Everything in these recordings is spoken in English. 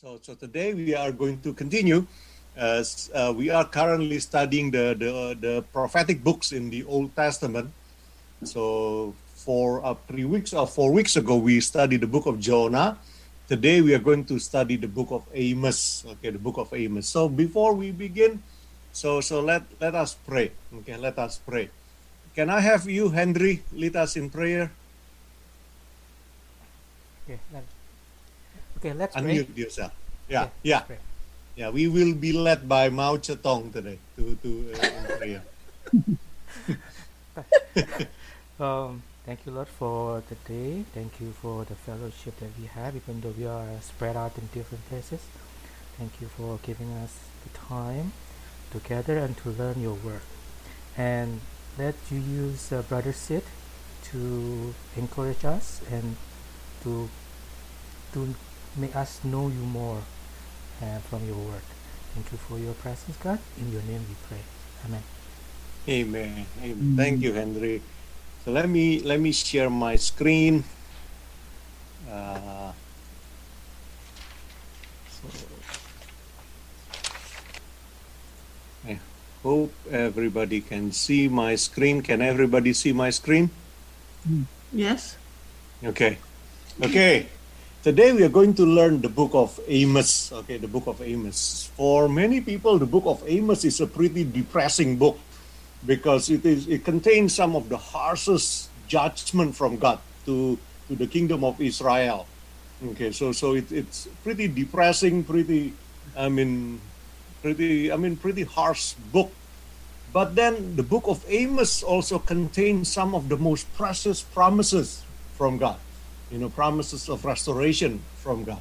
So today we are going to continue. We are currently studying the prophetic books in the Old Testament. So for 3 weeks or 4 weeks ago, we studied the book of Jonah. Today we are going to study the book of Amos. Okay, the book of Amos. So before we begin, let us pray. Okay, let us pray. Can I have you, Henry, lead us in prayer? Okay, let's pray. Unmute yourself. Yeah. We will be led by Mao Cha Tong today in prayer. Thank you, Lord, for the day. Thank you for the fellowship that we have, even though we are spread out in different places. Thank you for giving us the time together and to learn your word. And let you use Brother Sid to encourage us and to make us know you more from your word. Thank you for your presence, God. In your name we pray. Amen. Amen. Amen. Thank you, Henry. So let me share my screen. I hope everybody can see my screen. Can everybody see my screen? Yes. Okay. Today we are going to learn the book of Amos. Okay, the book of Amos. For many people, the book of Amos is a pretty depressing book because it contains some of the harshest judgment from God to the kingdom of Israel. Okay, so it's pretty depressing, pretty harsh book. But then the book of Amos also contains some of the most precious promises from God. Promises of restoration from God.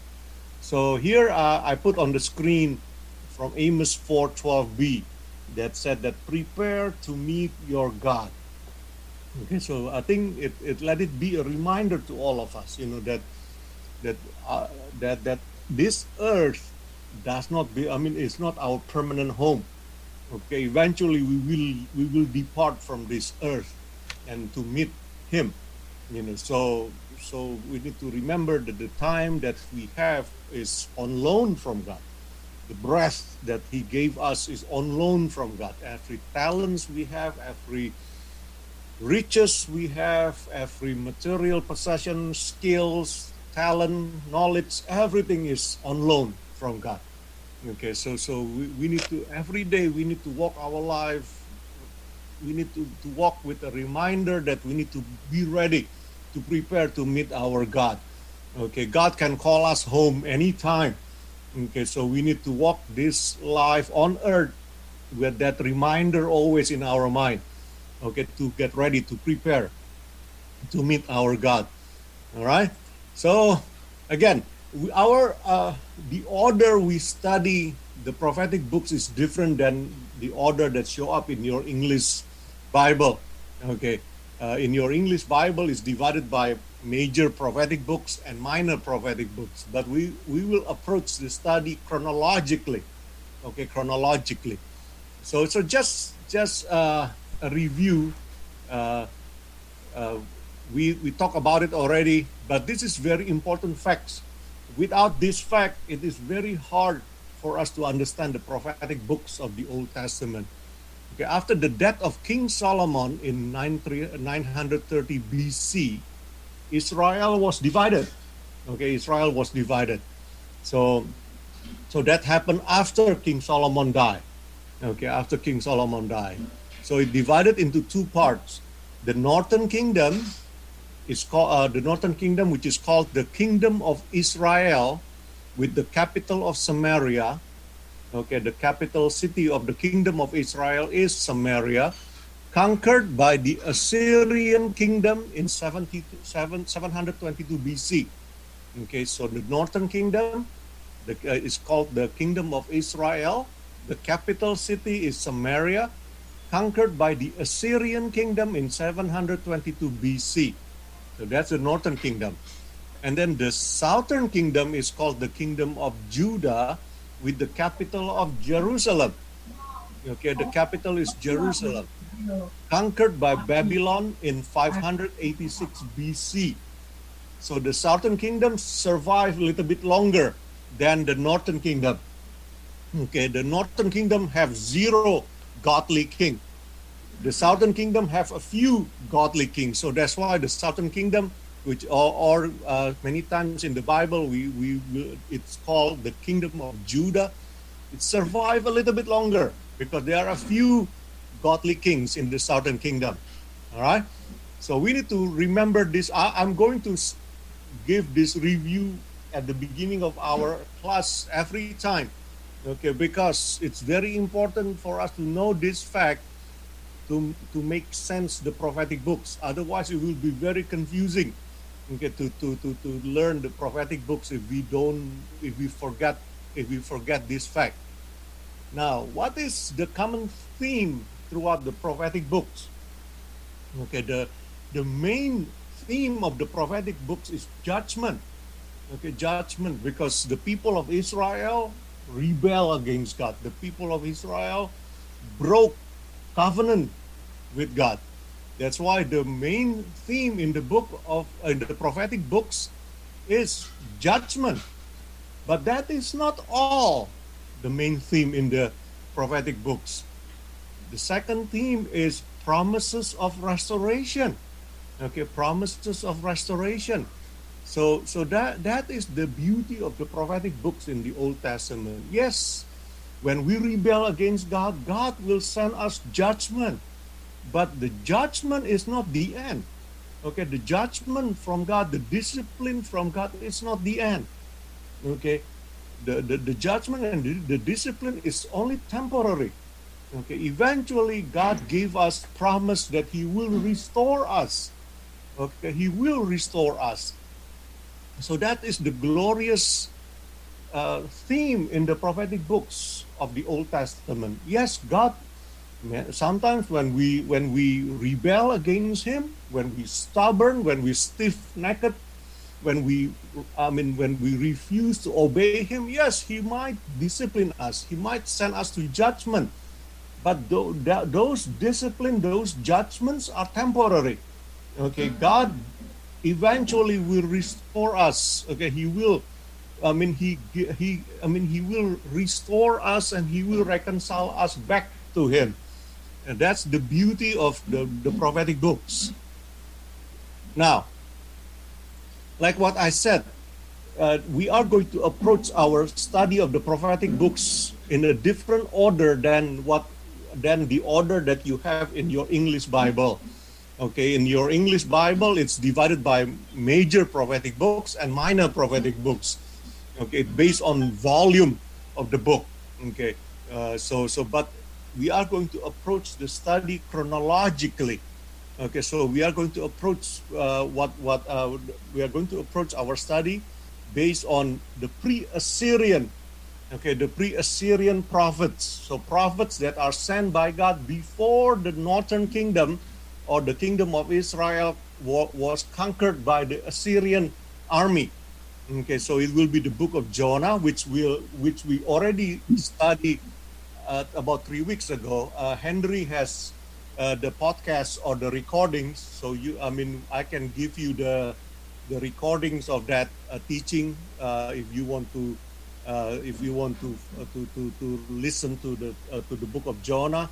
So here I put on the screen from Amos 4:12b that said that prepare to meet your God. Okay, so I think it let it be a reminder to all of us, that this earth does not be. It's not our permanent home. Okay, eventually we will depart from this earth and to meet Him. So we need to remember that the time that we have is on loan from God. The breath that He gave us is on loan from God. Every talents we have, every riches we have, every material possession, skills, talent, knowledge, everything is on loan from God. Okay, so we need to, every day we need to walk our life. We need to walk with a reminder that we need to be ready to prepare to meet our God. Okay, God can call us home anytime. Okay, so we need to walk this life on earth with that reminder always in our mind. Okay, to get ready to prepare to meet our God. All right. So again, the order we study the prophetic books is different than the order that show up in your English Bible. Okay. In your English Bible is divided by major prophetic books and minor prophetic books, but we will approach the study chronologically. Okay, chronologically. So just a review. We talk about it already, but this is very important facts. Without this fact, it is very hard for us to understand the prophetic books of the Old Testament. Okay, after the death of King Solomon in 930 BC, Israel was divided. Okay, Israel was divided. So that happened after King Solomon died. Okay, after King Solomon died. So it divided into two parts. The northern kingdom is called which is called the Kingdom of Israel, with the capital of Samaria. Okay, the capital city of the Kingdom of Israel is Samaria, conquered by the Assyrian kingdom in 722 BC. Okay, so the northern kingdom is called the Kingdom of Israel. The capital city is Samaria, conquered by the Assyrian kingdom in 722 BC. So that's the northern kingdom. And then the southern kingdom is called the Kingdom of Judah, with the capital of Jerusalem. Okay, the capital is Jerusalem, conquered by Babylon in 586 BC. So the southern kingdom survived a little bit longer than the northern kingdom. Okay, the northern kingdom have zero godly king. The southern kingdom have a few godly kings. So that's why the southern kingdom, which or many times in the Bible it's called the kingdom of Judah, it survived a little bit longer because there are a few godly kings in the southern kingdom. All right, so we need to remember this. I'm going to give this review at the beginning of our class every time, okay, because it's very important for us to know this fact to make sense the prophetic books. Otherwise, it will be very confusing, okay, to learn the prophetic books if we forget this fact. Now, what is the common theme throughout the prophetic books? Okay, the main theme of the prophetic books is judgment. Okay, judgment, because the people of Israel rebel against God. The people of Israel broke covenant with God. That's why the main theme in the prophetic books is judgment. But that is not all the main theme in the prophetic books. The second theme is promises of restoration. Okay, promises of restoration. So that is the beauty of the prophetic books in the Old Testament. Yes, when we rebel against God, God will send us judgment. But the judgment is not the end. Okay, the judgment from God, the discipline from God is not the end. Okay, the judgment and the discipline is only temporary. Okay, eventually God gave us promise that He will restore us. Okay, He will restore us. So that is the glorious theme in the prophetic books of the Old Testament. Yes, God, sometimes when we rebel against Him, when we stubborn, when we stiff-necked, when we refuse to obey Him, yes, He might discipline us. He might send us to judgment. But those discipline, those judgments are temporary. Okay, God eventually will restore us. Okay, He will. He will restore us, and He will reconcile us back to Him. And that's the beauty of the prophetic books. Now, like what I said, we are going to approach our study of the prophetic books in a different order than the order that you have in your English Bible. Okay, in your English Bible, it's divided by major prophetic books and minor prophetic books. Okay, based on volume of the book. Okay, but we are going to approach the study chronologically. Okay, so we are going to approach our study based on the pre-Assyrian. Okay, the pre-Assyrian prophets. So prophets that are sent by God before the northern kingdom or the kingdom of Israel was conquered by the Assyrian army. Okay, so it will be the book of Jonah, which we already studied about 3 weeks ago. Henry has the podcast or the recordings, so I can give you the recordings of that teaching if you want to. If you want to listen to the book of Jonah.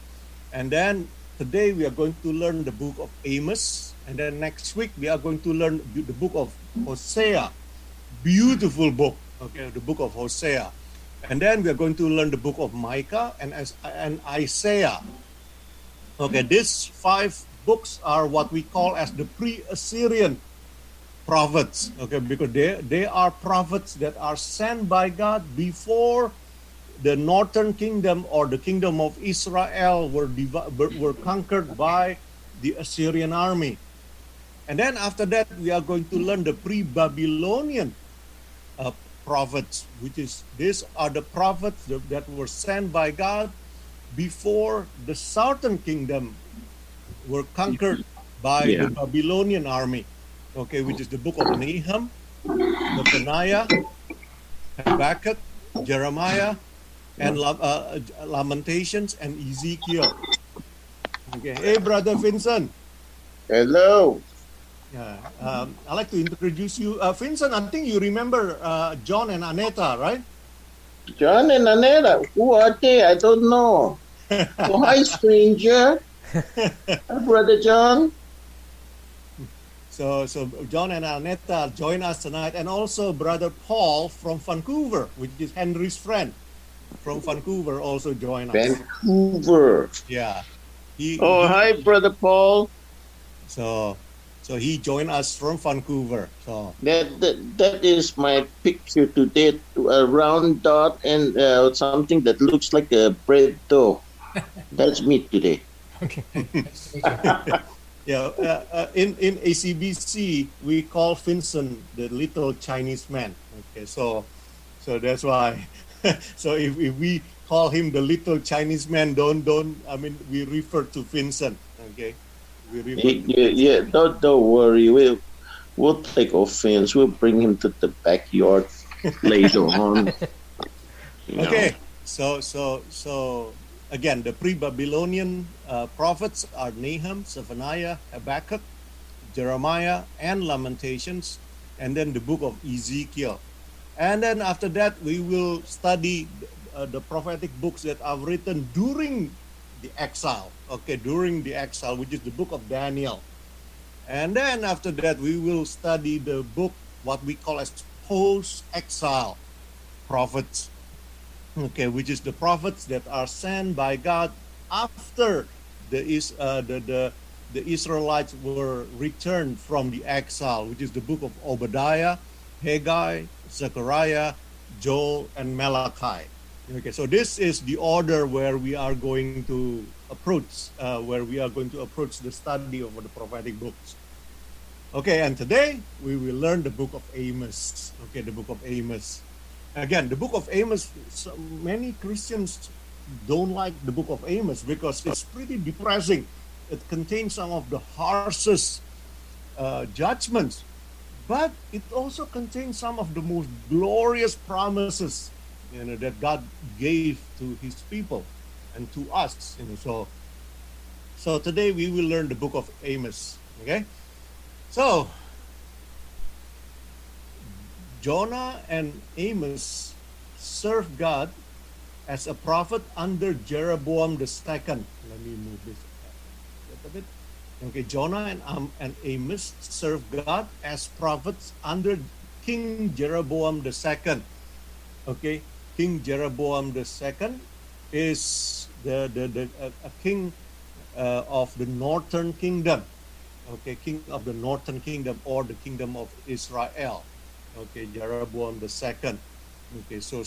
And then today we are going to learn the book of Amos, and then next week we are going to learn the book of Hosea. Beautiful book, okay, the book of Hosea. And then we are going to learn the book of Micah and Isaiah. Okay, these five books are what we call as the pre-Assyrian prophets, okay, because they are prophets that are sent by God before the northern kingdom or the kingdom of Israel were conquered by the Assyrian army. And then after that, we are going to learn the pre-Babylonian prophets, these are the prophets that were sent by God before the southern kingdom were conquered by the Babylonian army. Okay, which is the book of Nahum, Zephaniah, Habakkuk, Jeremiah, and Lamentations, and Ezekiel. Okay, hey, Brother Vincent. Hello. Yeah. I'd like to introduce you. Vincent, I think you remember John and Aneta, right? John and Aneta, who are they? I don't know. Oh, hi, stranger. Hi, Brother John. So John and Aneta join us tonight, and also Brother Paul from Vancouver, which is Henry's friend from Vancouver, also join us. Vancouver. Yeah. Hi, Brother Paul. So he joined us from Vancouver. So that is my picture today, a round dot and something that looks like a bread dough. That's me today. Okay. Yeah. In ACBC, we call Vincent the little Chinese man. Okay. So that's why. So if we call him the little Chinese man, don't. I mean, we refer to Vincent. Okay. Don't worry. We'll take offense. We'll bring him to the backyard later on. Okay. So again, the pre-Babylonian prophets are Nahum, Zephaniah, Habakkuk, Jeremiah, and Lamentations, and then the book of Ezekiel. And then after that, we will study the prophetic books that are written during the exile. Okay, during the exile, which is the book of Daniel. And then after that, we will study the book, what we call as post-exile prophets. Okay, which is the prophets that are sent by God after the Israelites were returned from the exile, which is the book of Obadiah, Haggai, Zechariah, Joel, and Malachi. Okay, so this is the order where we are going to approach, the study of the prophetic books. Okay, and today we will learn the book of Amos. Okay, the book of Amos. Again, the book of Amos, so many Christians don't like the book of Amos because it's pretty depressing. It contains some of the harshest judgments, but it also contains some of the most glorious promises, that God gave to his people and to us. So today we will learn the book of Amos. Okay, so Jonah and Amos served God as a prophet under Jeroboam II. Let me move this a bit. Okay, Jonah and Amos served God as prophets under King Jeroboam II. Okay. King Jeroboam II is a king of the northern kingdom, okay, king of the northern kingdom or the kingdom of Israel, okay, Jeroboam II. Okay, so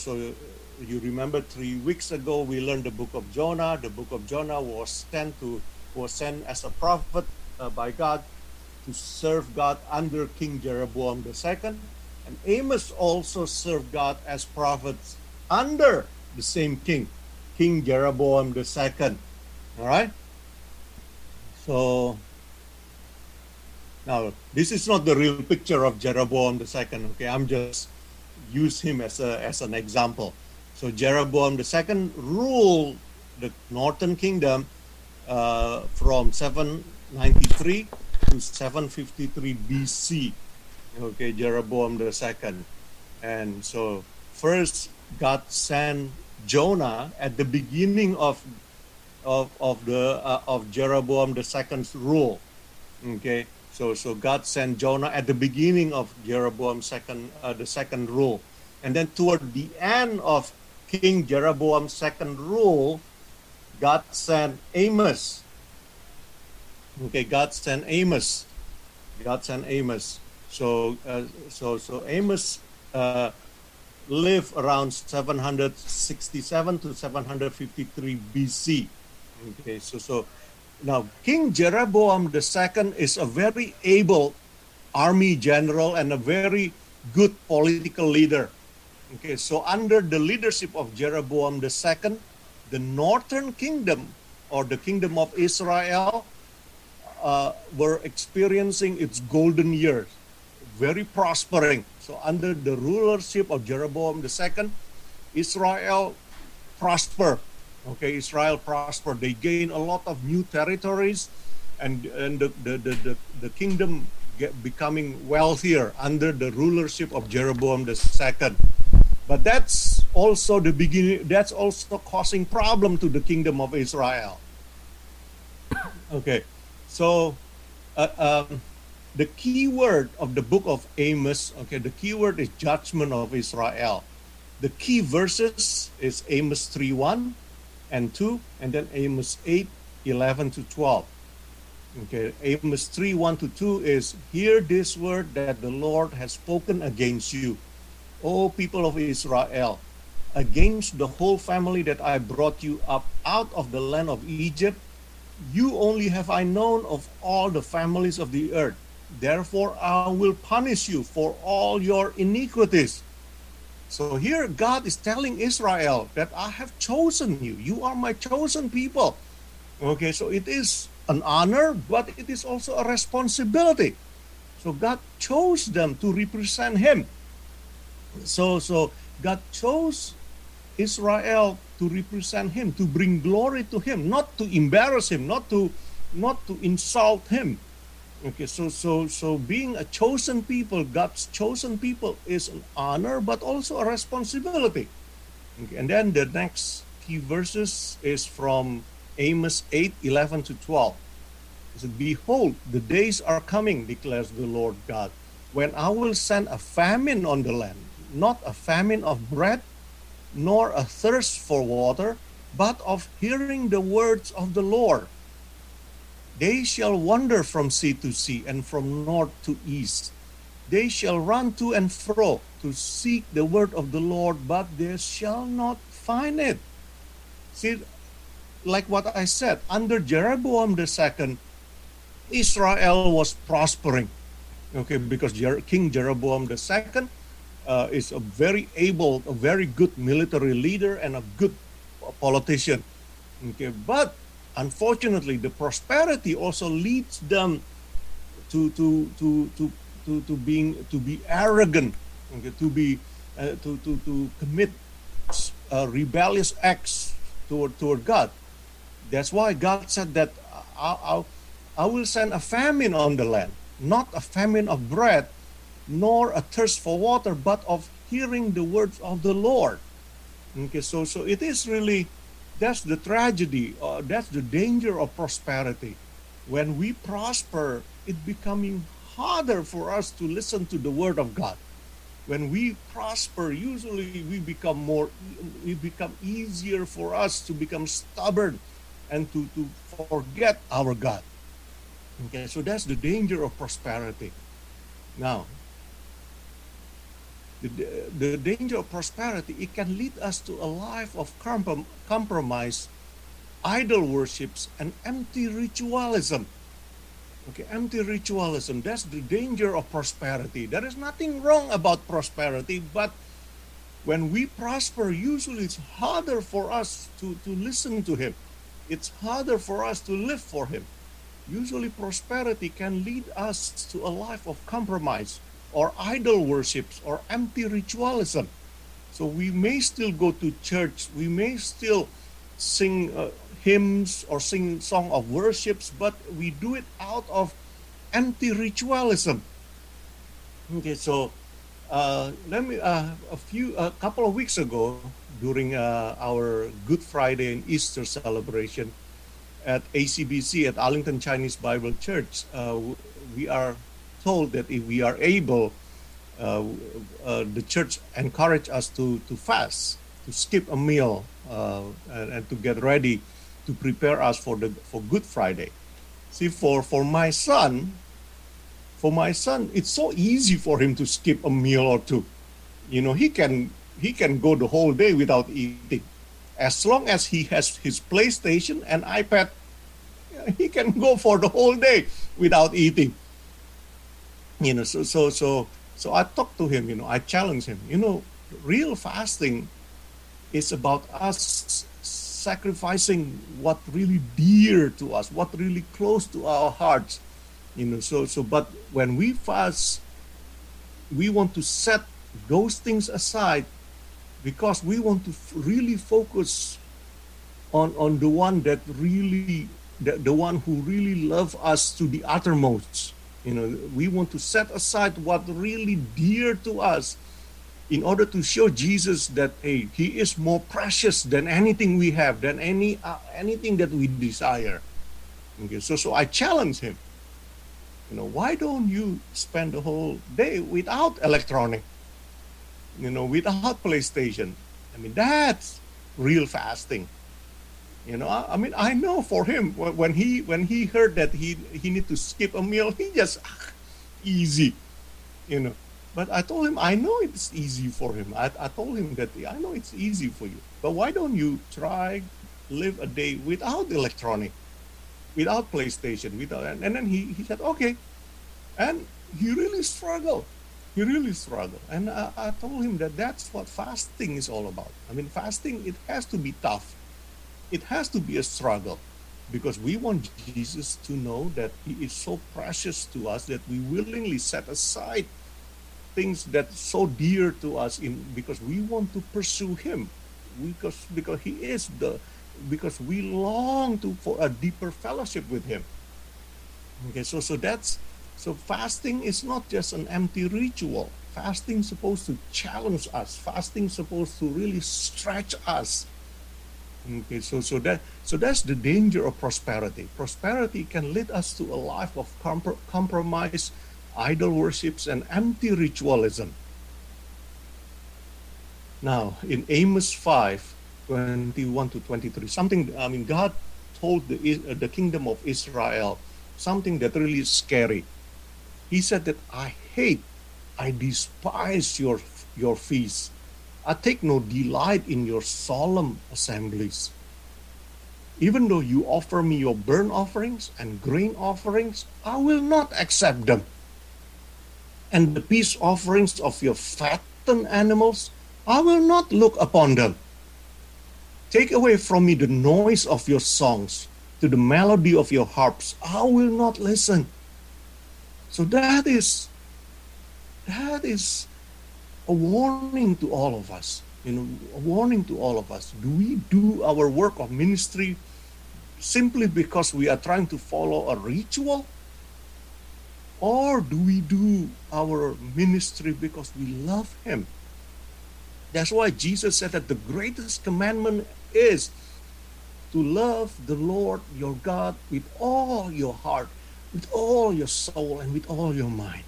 you remember 3 weeks ago we learned the book of Jonah. The book of Jonah was sent as a prophet by God to serve God under King Jeroboam II, and Amos also served God as prophets under the same king, King Jeroboam II. All right? So, now, this is not the real picture of Jeroboam II, okay? I'm just use him as an example. So, Jeroboam II ruled the northern kingdom from 793 to 753 BC, okay, Jeroboam II. And so, first, God sent Jonah at the beginning of Jeroboam II's rule. Okay, so God sent Jonah at the beginning of Jeroboam the second rule, and then toward the end of King Jeroboam's second rule, God sent Amos. Okay, God sent Amos. So Amos live around 767 to 753 BC. Okay, so now King Jeroboam II is a very able army general and a very good political leader. Okay, so under the leadership of Jeroboam II, the northern kingdom or the kingdom of Israel were experiencing its golden years, very prospering. So under the rulership of Jeroboam II, Israel prospered. Okay, Israel prospered. They gained a lot of new territories, and the kingdom becoming wealthier under the rulership of Jeroboam II. But that's also the beginning. That's also causing problem to the kingdom of Israel. Okay, so the key word of the book of Amos. Okay, the key word is judgment of Israel. The key verses is Amos 3:1 and 2, and then Amos 8:11 to 12. Okay, Amos 3:1 to 2 is, hear this word that the Lord has spoken against you, O people of Israel, against the whole family that I brought you up out of the land of Egypt. You only have I known of all the families of the earth. Therefore, I will punish you for all your iniquities. So here God is telling Israel that I have chosen you. You are my chosen people. Okay, so it is an honor, but it is also a responsibility. So God chose them to represent him. So God chose Israel to represent him, to bring glory to him, not to embarrass him, not to insult him. Okay, so being a chosen people, God's chosen people, is an honor but also a responsibility. Okay, and then the next key verses is from Amos 8:11 to 12. It says, behold, the days are coming, declares the Lord God, when I will send a famine on the land, not a famine of bread, nor a thirst for water, but of hearing the words of the Lord. They shall wander from sea to sea and from north to east. They shall run to and fro to seek the word of the Lord, but they shall not find it. See, like what I said, under Jeroboam II, Israel was prospering. Okay, because King Jeroboam II is a very able, a very good military leader and a good politician. Okay, but unfortunately, the prosperity also leads them to be arrogant, okay, to commit rebellious acts toward God. That's why God said that I will send a famine on the land, not a famine of bread, nor a thirst for water, but of hearing the words of the Lord. Okay, so it is really, that's the tragedy, that's the danger of prosperity. When we prosper, it becoming harder for us to listen to the word of God. When we prosper, usually we become easier for us to become stubborn and to forget our God. Okay, so that's the danger of prosperity. Now, the danger of prosperity, it can lead us to a life of compromise, idol worships, and empty ritualism. Okay, empty ritualism, that's the danger of prosperity. There is nothing wrong about prosperity, but when we prosper, usually it's harder for us to listen to him. It's harder for us to live for him. Usually prosperity can lead us to a life of compromise or idol worships or empty ritualism. So we may still go to church, we may still sing hymns or sing song of worships, but we do it out of empty ritualism. Okay, so a couple of weeks ago during our Good Friday and Easter celebration at ACBC, at Arlington Chinese Bible Church, we are told that if we are able, the church encourage us to fast, to skip a meal, and to get ready to prepare us for Good Friday. See, for my son, it's so easy for him to skip a meal or two. You know, he can go the whole day without eating. As long as he has his PlayStation and iPad, he can go for the whole day without eating. You know, so I talked to him, you know, I challenged him. You know, real fasting is about us sacrificing what really dear to us, what really close to our hearts. You know, but when we fast, we want to set those things aside, because we want to really focus on the one who really loves us to the uttermost. You know, we want to set aside what really dear to us in order to show Jesus that, hey, he is more precious than anything we have, than anything that we desire. Okay, so I challenge him. You know, why don't you spend the whole day without electronic? You know, without PlayStation. I mean, that's real fasting. You know, I mean, I know for him, when he heard that he need to skip a meal, he just easy, you know. But I told him, I know it's easy for him. I told him that I know it's easy for you, but why don't you try live a day without electronic, without PlayStation, without? And then he said okay, and he really struggled. He really struggled, and I told him that that's what fasting is all about. I mean, fasting, it has to be tough. It has to be a struggle because we want Jesus to know that he is so precious to us that we willingly set aside things that are so dear to us because we want to pursue him, because he is because we long for a deeper fellowship with him. Okay, so fasting is not just an empty ritual. Fasting is supposed to challenge us. Fasting is supposed to really stretch us. Okay, so that's the danger of prosperity. Prosperity can lead us to a life of compromise, idol worships, and empty ritualism. Now, in Amos 5:21-23, something, I mean, God told the kingdom of Israel something that really is scary. He said that I despise your feasts. I take no delight in your solemn assemblies. Even though you offer me your burnt offerings and grain offerings, I will not accept them. And the peace offerings of your fattened animals, I will not look upon them. Take away from me the noise of your songs, to the melody of your harps, I will not listen. So that is a warning to all of us, you know, a warning to all of us. Do we do our work of ministry simply because we are trying to follow a ritual? Or do we do our ministry because we love him? That's why Jesus said that the greatest commandment is to love the Lord your God with all your heart, with all your soul, and with all your mind.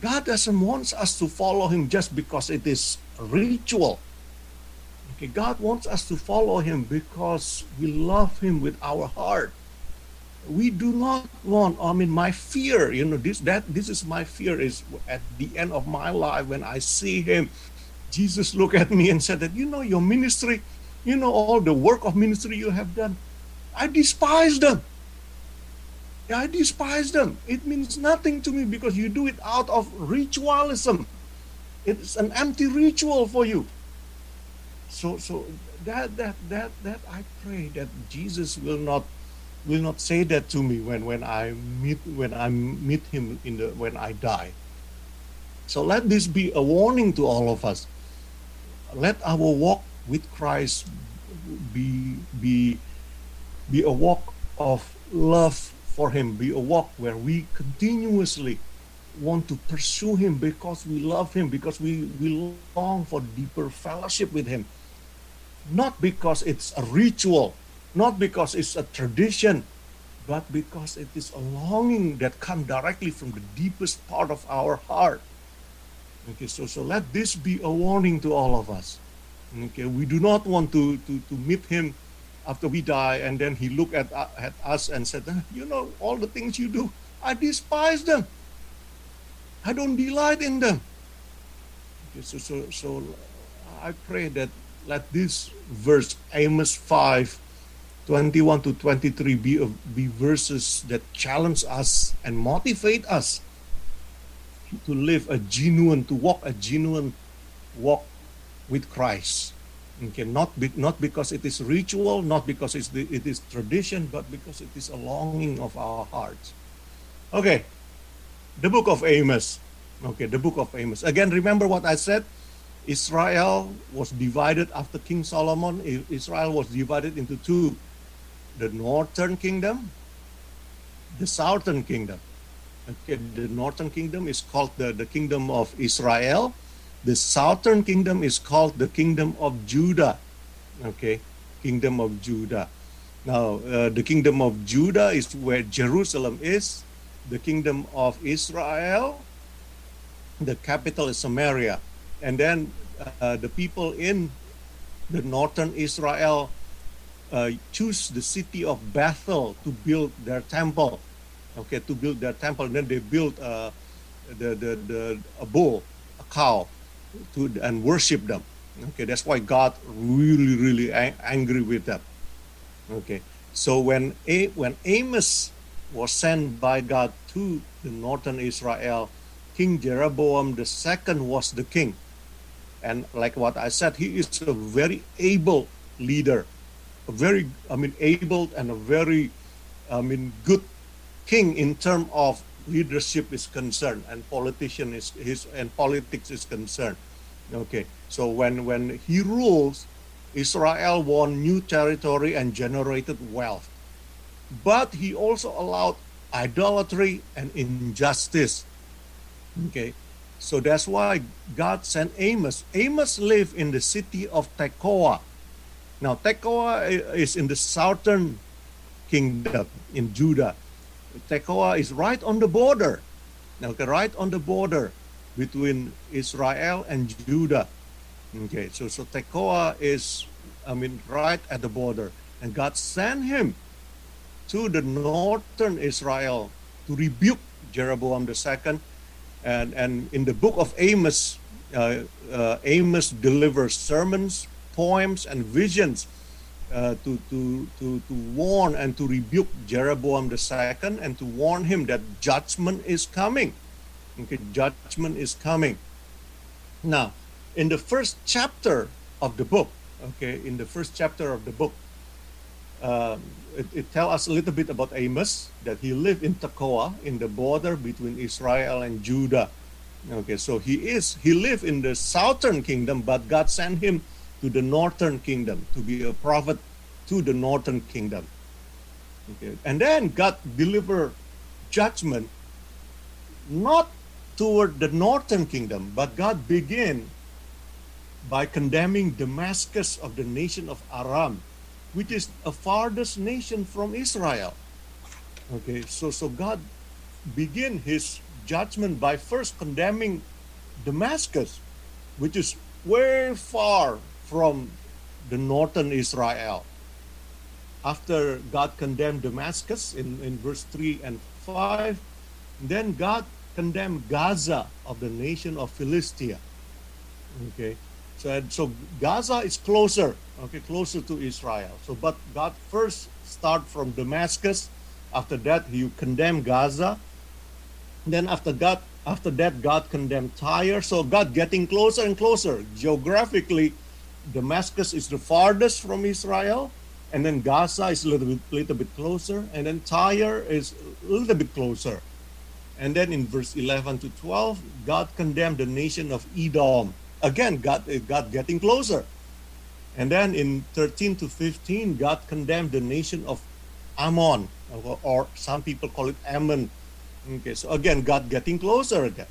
God doesn't want us to follow him just because it is a ritual. Okay, God wants us to follow him because we love him with our heart. We do not want, I mean, my fear, you know, this is my fear, is at the end of my life when I see him, Jesus looked at me and said that, you know, your ministry, you know, all the work of ministry you have done, I despise them. I despise them. It means nothing to me because you do it out of ritualism. It's an empty ritual for you. So that I pray that Jesus will not say that to me when I meet him when I die. So let this be a warning to all of us. Let our walk with Christ be a walk of love for him, be a walk where we continuously want to pursue him because we love him, because we long for deeper fellowship with him. Not because it's a ritual, not because it's a tradition, but because it is a longing that comes directly from the deepest part of our heart. Okay, so let this be a warning to all of us. Okay, we do not want to meet him after we die, and then he looked at us and said, you know, all the things you do, I despise them. I don't delight in them. Okay, so I pray that let this verse, Amos 5:21-23, be verses that challenge us and motivate us to walk a genuine walk with Christ. Okay, not because it is ritual, not because it is tradition, but because it is a longing of our hearts. Okay, the book of Amos. Okay, the book of Amos. Again, remember what I said? Israel was divided after King Solomon. Israel was divided into two. The northern kingdom, the southern kingdom. The northern kingdom is called the kingdom of Israel. The southern kingdom is called the kingdom of Judah. Okay, kingdom of Judah. Now, the kingdom of Judah is where Jerusalem is. The kingdom of Israel, the capital is Samaria. And then the people in the northern Israel choose the city of Bethel to build their temple. Okay, to build their temple. And then they build a bull, a cow, and worship them. Okay, that's why God really, really angry with them. Okay, so when Amos was sent by God to the northern Israel, King Jeroboam II was the king. And like what I said, he is a very able leader, a very, able and a very, good king in terms of leadership is concerned and politics is concerned. Okay, so when he rules, Israel won new territory and generated wealth. But he also allowed idolatry and injustice. Okay, so that's why God sent Amos. Amos lived in the city of Tekoa. Now, Tekoa is in the southern kingdom, in Judah. Tekoa is right on the border. Okay, right on the border between Israel and Judah. Okay, so Tekoa is, right at the border. And God sent him to the northern Israel to rebuke Jeroboam II. And in the book of Amos, Amos delivers sermons, poems, and visions to warn and to rebuke Jeroboam II and to warn him that judgment is coming. Okay, judgment is coming. Now, in the first chapter of the book, it tells us a little bit about Amos, that he lived in Tekoa, in the border between Israel and Judah. Okay, so he lived in the southern kingdom, but God sent him to the northern kingdom to be a prophet to the northern kingdom. Okay, and then God delivered judgment not toward the northern kingdom, but God began by condemning Damascus of the nation of Aram, which is a farthest nation from Israel. Okay, so God began his judgment by first condemning Damascus, which is way far from the northern Israel. After God condemned Damascus in verse 3 and 5, then God condemned Gaza of the nation of Philistia. Okay, so Gaza is closer. Okay, closer to Israel. So, but God first start from Damascus. After that, He condemned Gaza. Then after that, God condemned Tyre. So God getting closer and closer geographically. Damascus is the farthest from Israel, and then Gaza is a little bit closer, and then Tyre is a little bit closer. And then in verse 11 to 12, God condemned the nation of Edom. Again, God getting closer. And then in 13 to 15, God condemned the nation of Ammon, or some people call it Ammon. Okay, so again, God getting closer again.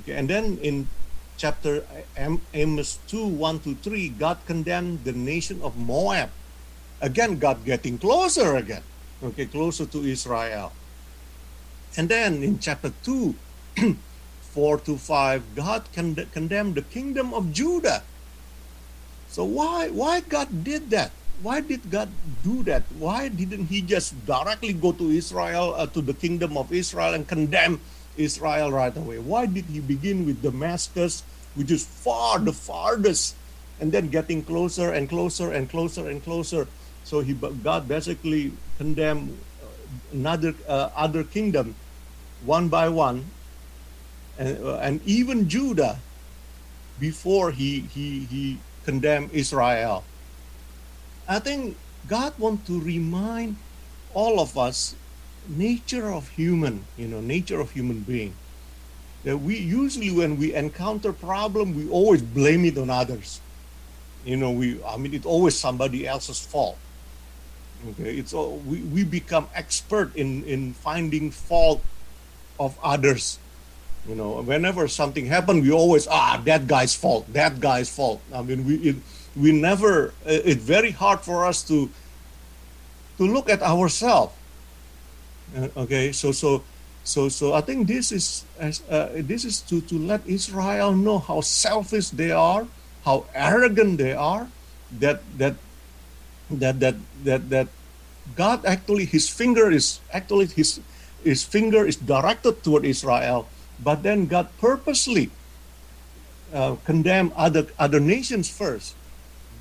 Okay, and then in chapter Amos 2, 1 to 3, God condemned the nation of Moab. Again, God getting closer again. Okay, closer to Israel. And then in chapter 2, 4 to 5, God condemned the kingdom of Judah. So why God did that? Why did God do that? Why didn't He just directly go to Israel, to the kingdom of Israel, and condemn Israel right away? Why did He begin with Damascus, which is the farthest, and then getting closer and closer and closer and closer? So God basically condemned other kingdom, one by one, and even Judah, before he condemn Israel. I think God wants to remind all of us nature of human being. That we usually, when we encounter problem, we always blame it on others. It's always somebody else's fault. Okay, we become expert in finding fault of others. You know, whenever something happened, we always, that guy's fault, that guy's fault. I mean, we never, it's very hard for us to look at ourselves. Okay, so I think this is to let Israel know how selfish they are, how arrogant they are, that God actually his finger is directed toward Israel, but then God purposely condemned other nations first,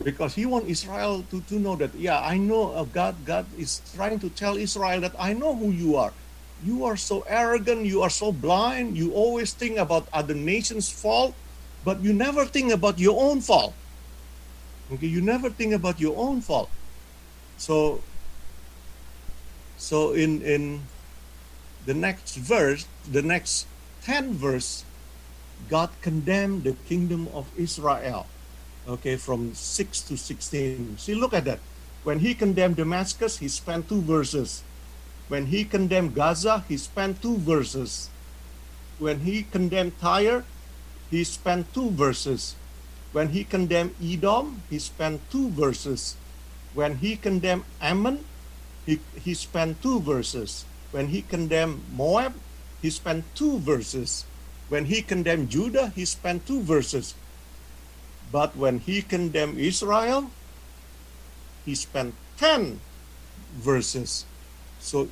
because he wants Israel to know that, yeah, I know God is trying to tell Israel that I know who you are. You are so arrogant, you are so blind, you always think about other nations' fault, but you never think about your own fault. Okay, you never think about your own fault. So in the next verse, the next 10 verse, God condemned the kingdom of Israel. Okay, from 6 to 16. See, look at that. When he condemned Damascus, he spent 2 verses. When he condemned Gaza, he spent 2 verses. When he condemned Tyre, he spent 2 verses. When he condemned Edom, he spent 2 verses. When he condemned Ammon, he spent 2 verses. When he condemned Moab, he spent 2 verses. When he condemned Judah, he spent 2 verses. But when he condemned Israel, he spent 10 verses. So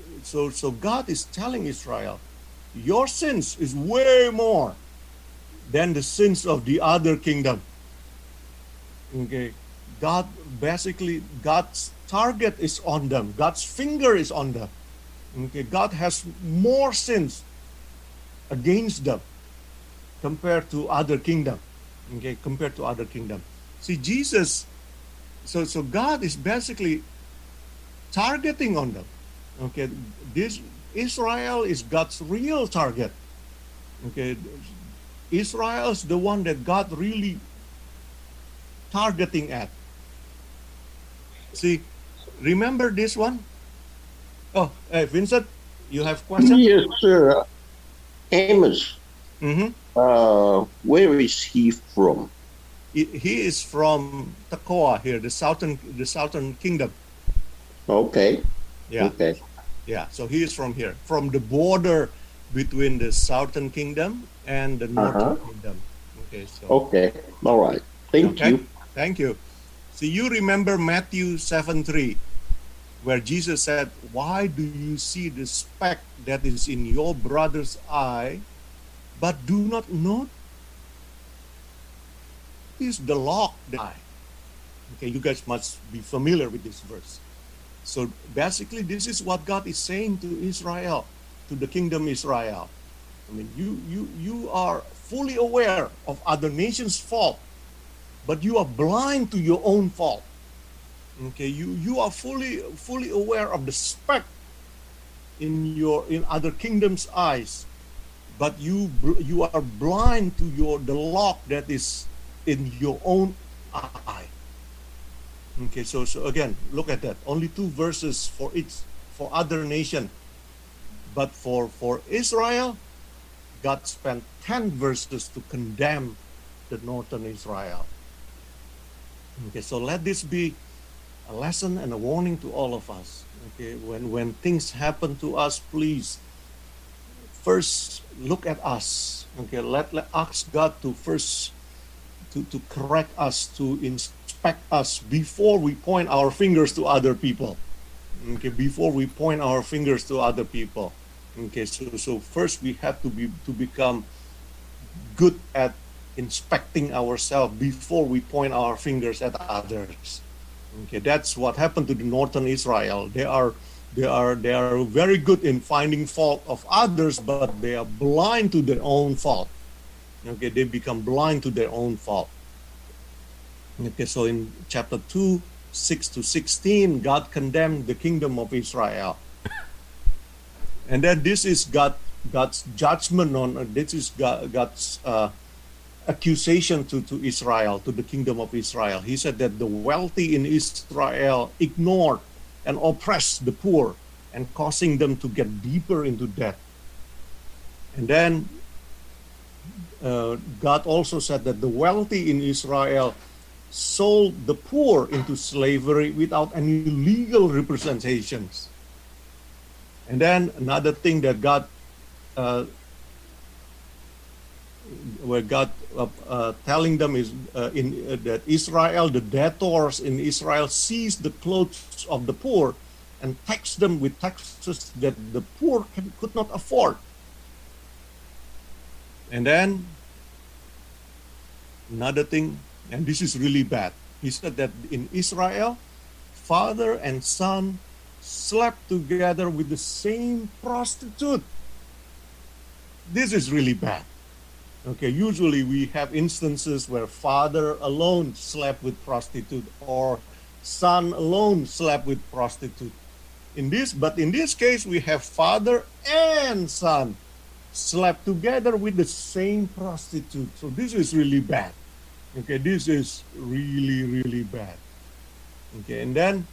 God is telling Israel, your sins is way more than the sins of the other kingdom. Okay, God's target is on them. God's finger is on them. Okay, God has more sins against them compared to other kingdom. Okay, compared to other kingdom. See, Jesus, so God is basically targeting on them. Okay, this Israel is God's real target. Okay, Israel is the one that God really targeting at. See, remember this one? Oh, Vincent, you have questions? Yes, sir. Amos. Mm-hmm. Where is he from? He is from Tekoa here, the southern kingdom. Okay. Yeah. Okay. Yeah. So he is from here, from the border between the southern kingdom and the northern kingdom. Okay. So. Okay. All right. Thank you. Thank you. So you remember Matthew 7:3, where Jesus said, "Why do you see the speck that is in your brother's eye, but do not notice the log in your eye?" Okay, you guys must be familiar with this verse. So basically, this is what God is saying to Israel, to the kingdom Israel. I mean, you are fully aware of other nations' fault, but you are blind to your own fault. Okay, you are fully aware of the speck in other kingdoms' eyes, but you are blind to the log that is in your own eye. Okay, so again, look at that. Only 2 verses for other nation, but for Israel, God spent 10 verses to condemn the northern Israel. Okay, so let this be a lesson and a warning to all of us. Okay, when things happen to us, please first look at us. Okay, let ask God to first to correct us, to inspect us before we point our fingers to other people. Okay, before we point our fingers to other people. Okay, so first we have to become good at inspecting ourselves before we point our fingers at others. Okay, that's what happened to the northern Israel. They are very good in finding fault of others, but they are blind to their own fault. Okay, they become blind to their own fault. Okay, so in chapter 2, 6 to 16, God condemned the kingdom of Israel. And then this is God's judgment God's accusation to Israel, to the kingdom of Israel. He said that the wealthy in Israel ignored and oppressed the poor and causing them to get deeper into debt. And then God also said that the wealthy in Israel sold the poor into slavery without any legal representations. And then another thing that God, telling them is that Israel, the debtors in Israel, seize the clothes of the poor and tax them with taxes that the poor could not afford. And then another thing, and this is really bad. He said that in Israel, father and son slept together with the same prostitute. This is really bad. Okay, usually we have instances where father alone slept with prostitute or son alone slept with prostitute. But in this case, we have father and son slept together with the same prostitute. So this is really bad. Okay, this is really, really bad. Okay, and then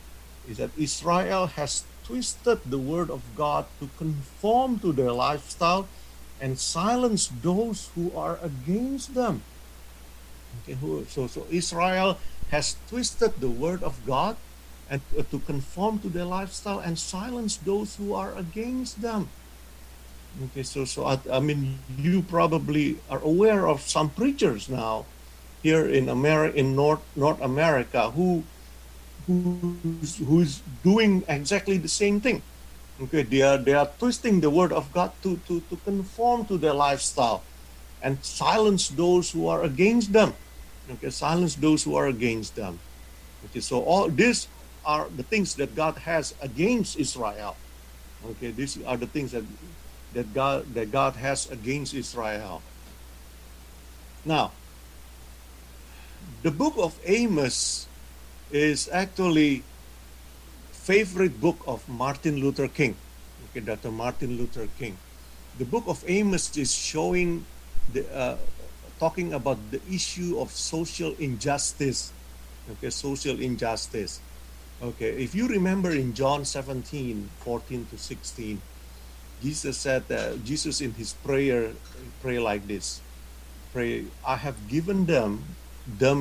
is that Israel has twisted the word of God to conform to their lifestyle and silence those who are against them. Okay, so Israel has twisted the word of God and to conform to their lifestyle and silence those who are against them. Okay, so I mean, you probably are aware of some preachers now here in America, in North America, who's doing exactly the same thing. Okay, they are twisting the word of God to conform to their lifestyle and silence those who are against them. Okay, silence those who are against them. Okay, so all these are the things that God has against Israel. Okay, these are the things that God has against Israel. Now, the book of Amos is actually favorite book of Martin Luther King. Okay, Dr. Martin Luther King. The book of Amos is showing talking about the issue of social injustice. Okay, social injustice. Okay, if you remember in John 17, 14 to 16, Jesus said, Jesus in his pray like this. Pray, I have given them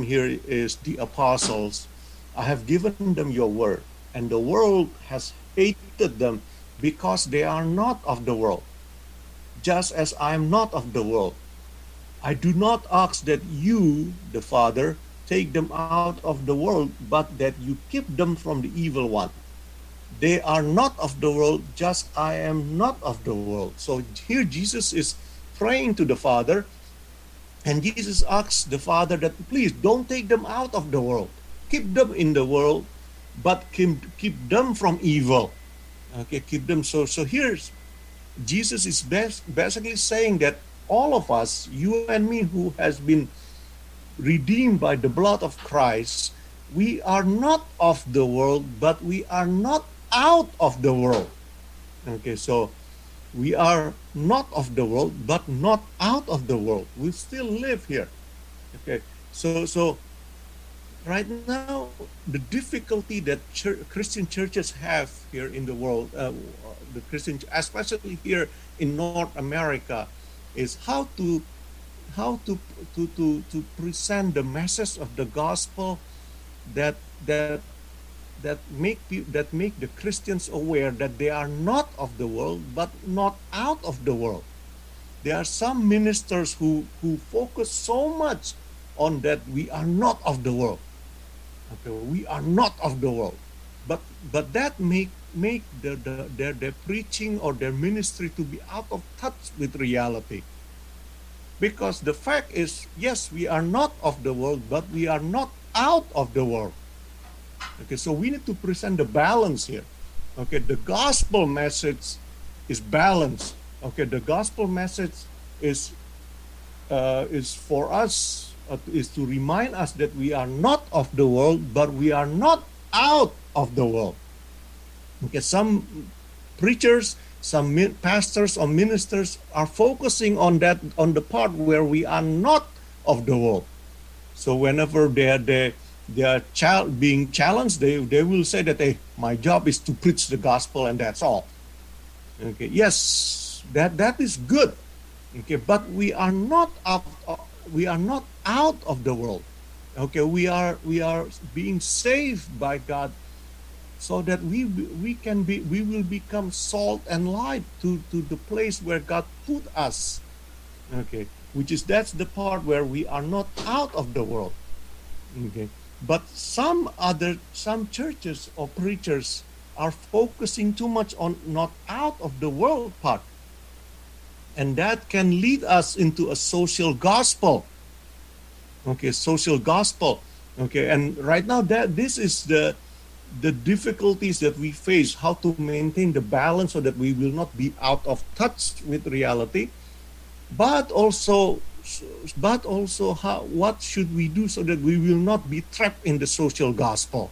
here is the apostles, I have given them your word, and the world has hated them because they are not of the world, just as I am not of the world. I do not ask that you, the Father, take them out of the world, but that you keep them from the evil one. They are not of the world, just I am not of the world. So here Jesus is praying to the Father, and Jesus asks the Father that please don't take them out of the world. Keep them in the world, but keep them from evil. Okay, keep them. So here's Jesus is basically saying that all of us, you and me, who has been redeemed by the blood of Christ, we are not of the world, but we are not out of the world. Okay, so we are not of the world, but not out of the world. We still live here. Okay, so right now, the difficulty that Christian churches have here in the world, the Christian, especially here in North America, is how to present the message of the gospel that make the Christians aware that they are not of the world, but not out of the world. There are some ministers who focus so much on that we are not of the world. Okay, we are not of the world, but that make their preaching or their ministry to be out of touch with reality. Because the fact is, yes, we are not of the world, but we are not out of the world. Okay, so we need to present the balance here. Okay, the gospel message is balanced. Okay, the gospel message is for us. Is to remind us that we are not of the world, but we are not out of the world. Okay, some preachers, some pastors or ministers are focusing on that, on the part where we are not of the world. So whenever they are being challenged, they will say that my job is to preach the gospel and that's all. Okay, yes, that is good. Okay, but we are not out of the world. Okay, we are being saved by God, so that we will become salt and light to the place where God put us. Okay, that's the part where we are not out of the world. Okay, but some churches or preachers are focusing too much on not out of the world part, and that can lead us into a social gospel. Okay, social gospel. Okay, and right now this is the difficulties that we face, how to maintain the balance so that we will not be out of touch with reality, but also what should we do so that we will not be trapped in the social gospel.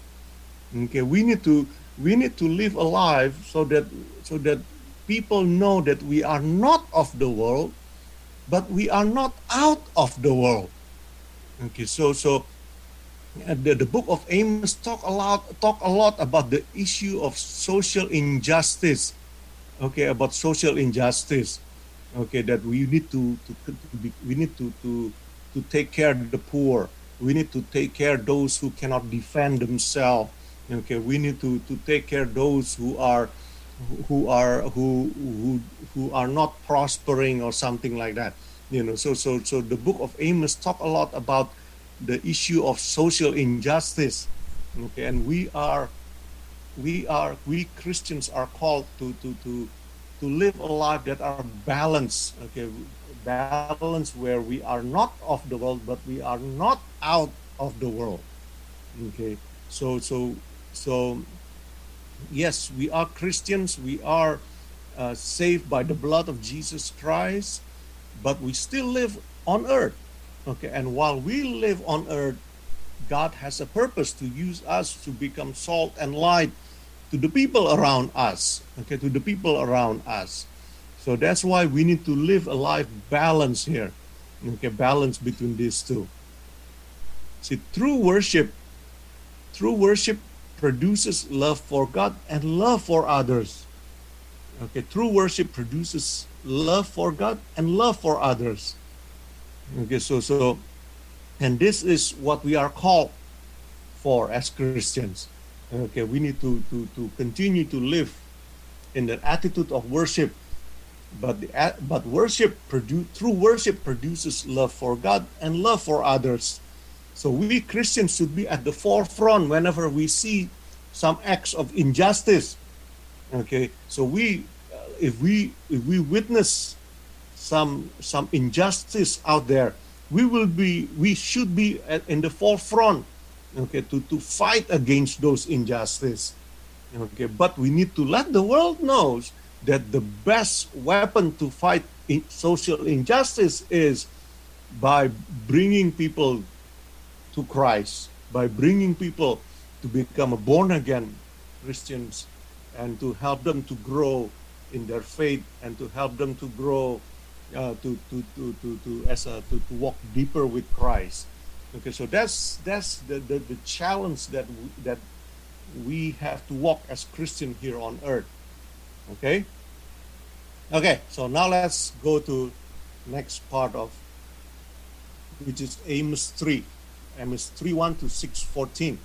Okay, we need to live a life so that people know that we are not of the world, but we are not out of the world. Okay, so the book of Amos talk a lot about the issue of social injustice. Okay, about social injustice. Okay, that we need to take care of the poor. We need to take care of those who cannot defend themselves. Okay, we need to take care of those who are not prospering or something like that. You know, so the book of Amos talk a lot about the issue of social injustice. Okay, and we Christians are called to live a life that are balanced. Okay, balance where we are not of the world, but we are not out of the world. Okay, so yes, we are Christians. We are saved by the blood of Jesus Christ, but we still live on earth. Okay, and while we live on earth, God has a purpose to use us to become salt and light to the people around us. Okay, to the people around us. So that's why we need to live a life balance here. Okay, balance between these two. See, true worship produces love for God and love for others. Okay, true worship produces love for God and love for others. Okay, so and this is what we are called for as Christians. Okay, we need to continue to live in the attitude of worship, but true worship produces love for God and love for others. So we Christians should be at the forefront whenever we see some acts of injustice. Okay, so if we witness some injustice out there, we should be in the forefront. Okay, to fight against those injustices. Okay, but we need to let the world know that the best weapon to fight social injustice is by bringing people to Christ, by bringing people to become a born-again Christians, and to help them to grow in their faith, and to help them to grow to walk deeper with Christ. Okay, so that's the challenge that we have to walk as Christians here on earth. Okay. So now let's go to next part of, which is Amos 3:1 to 6:14.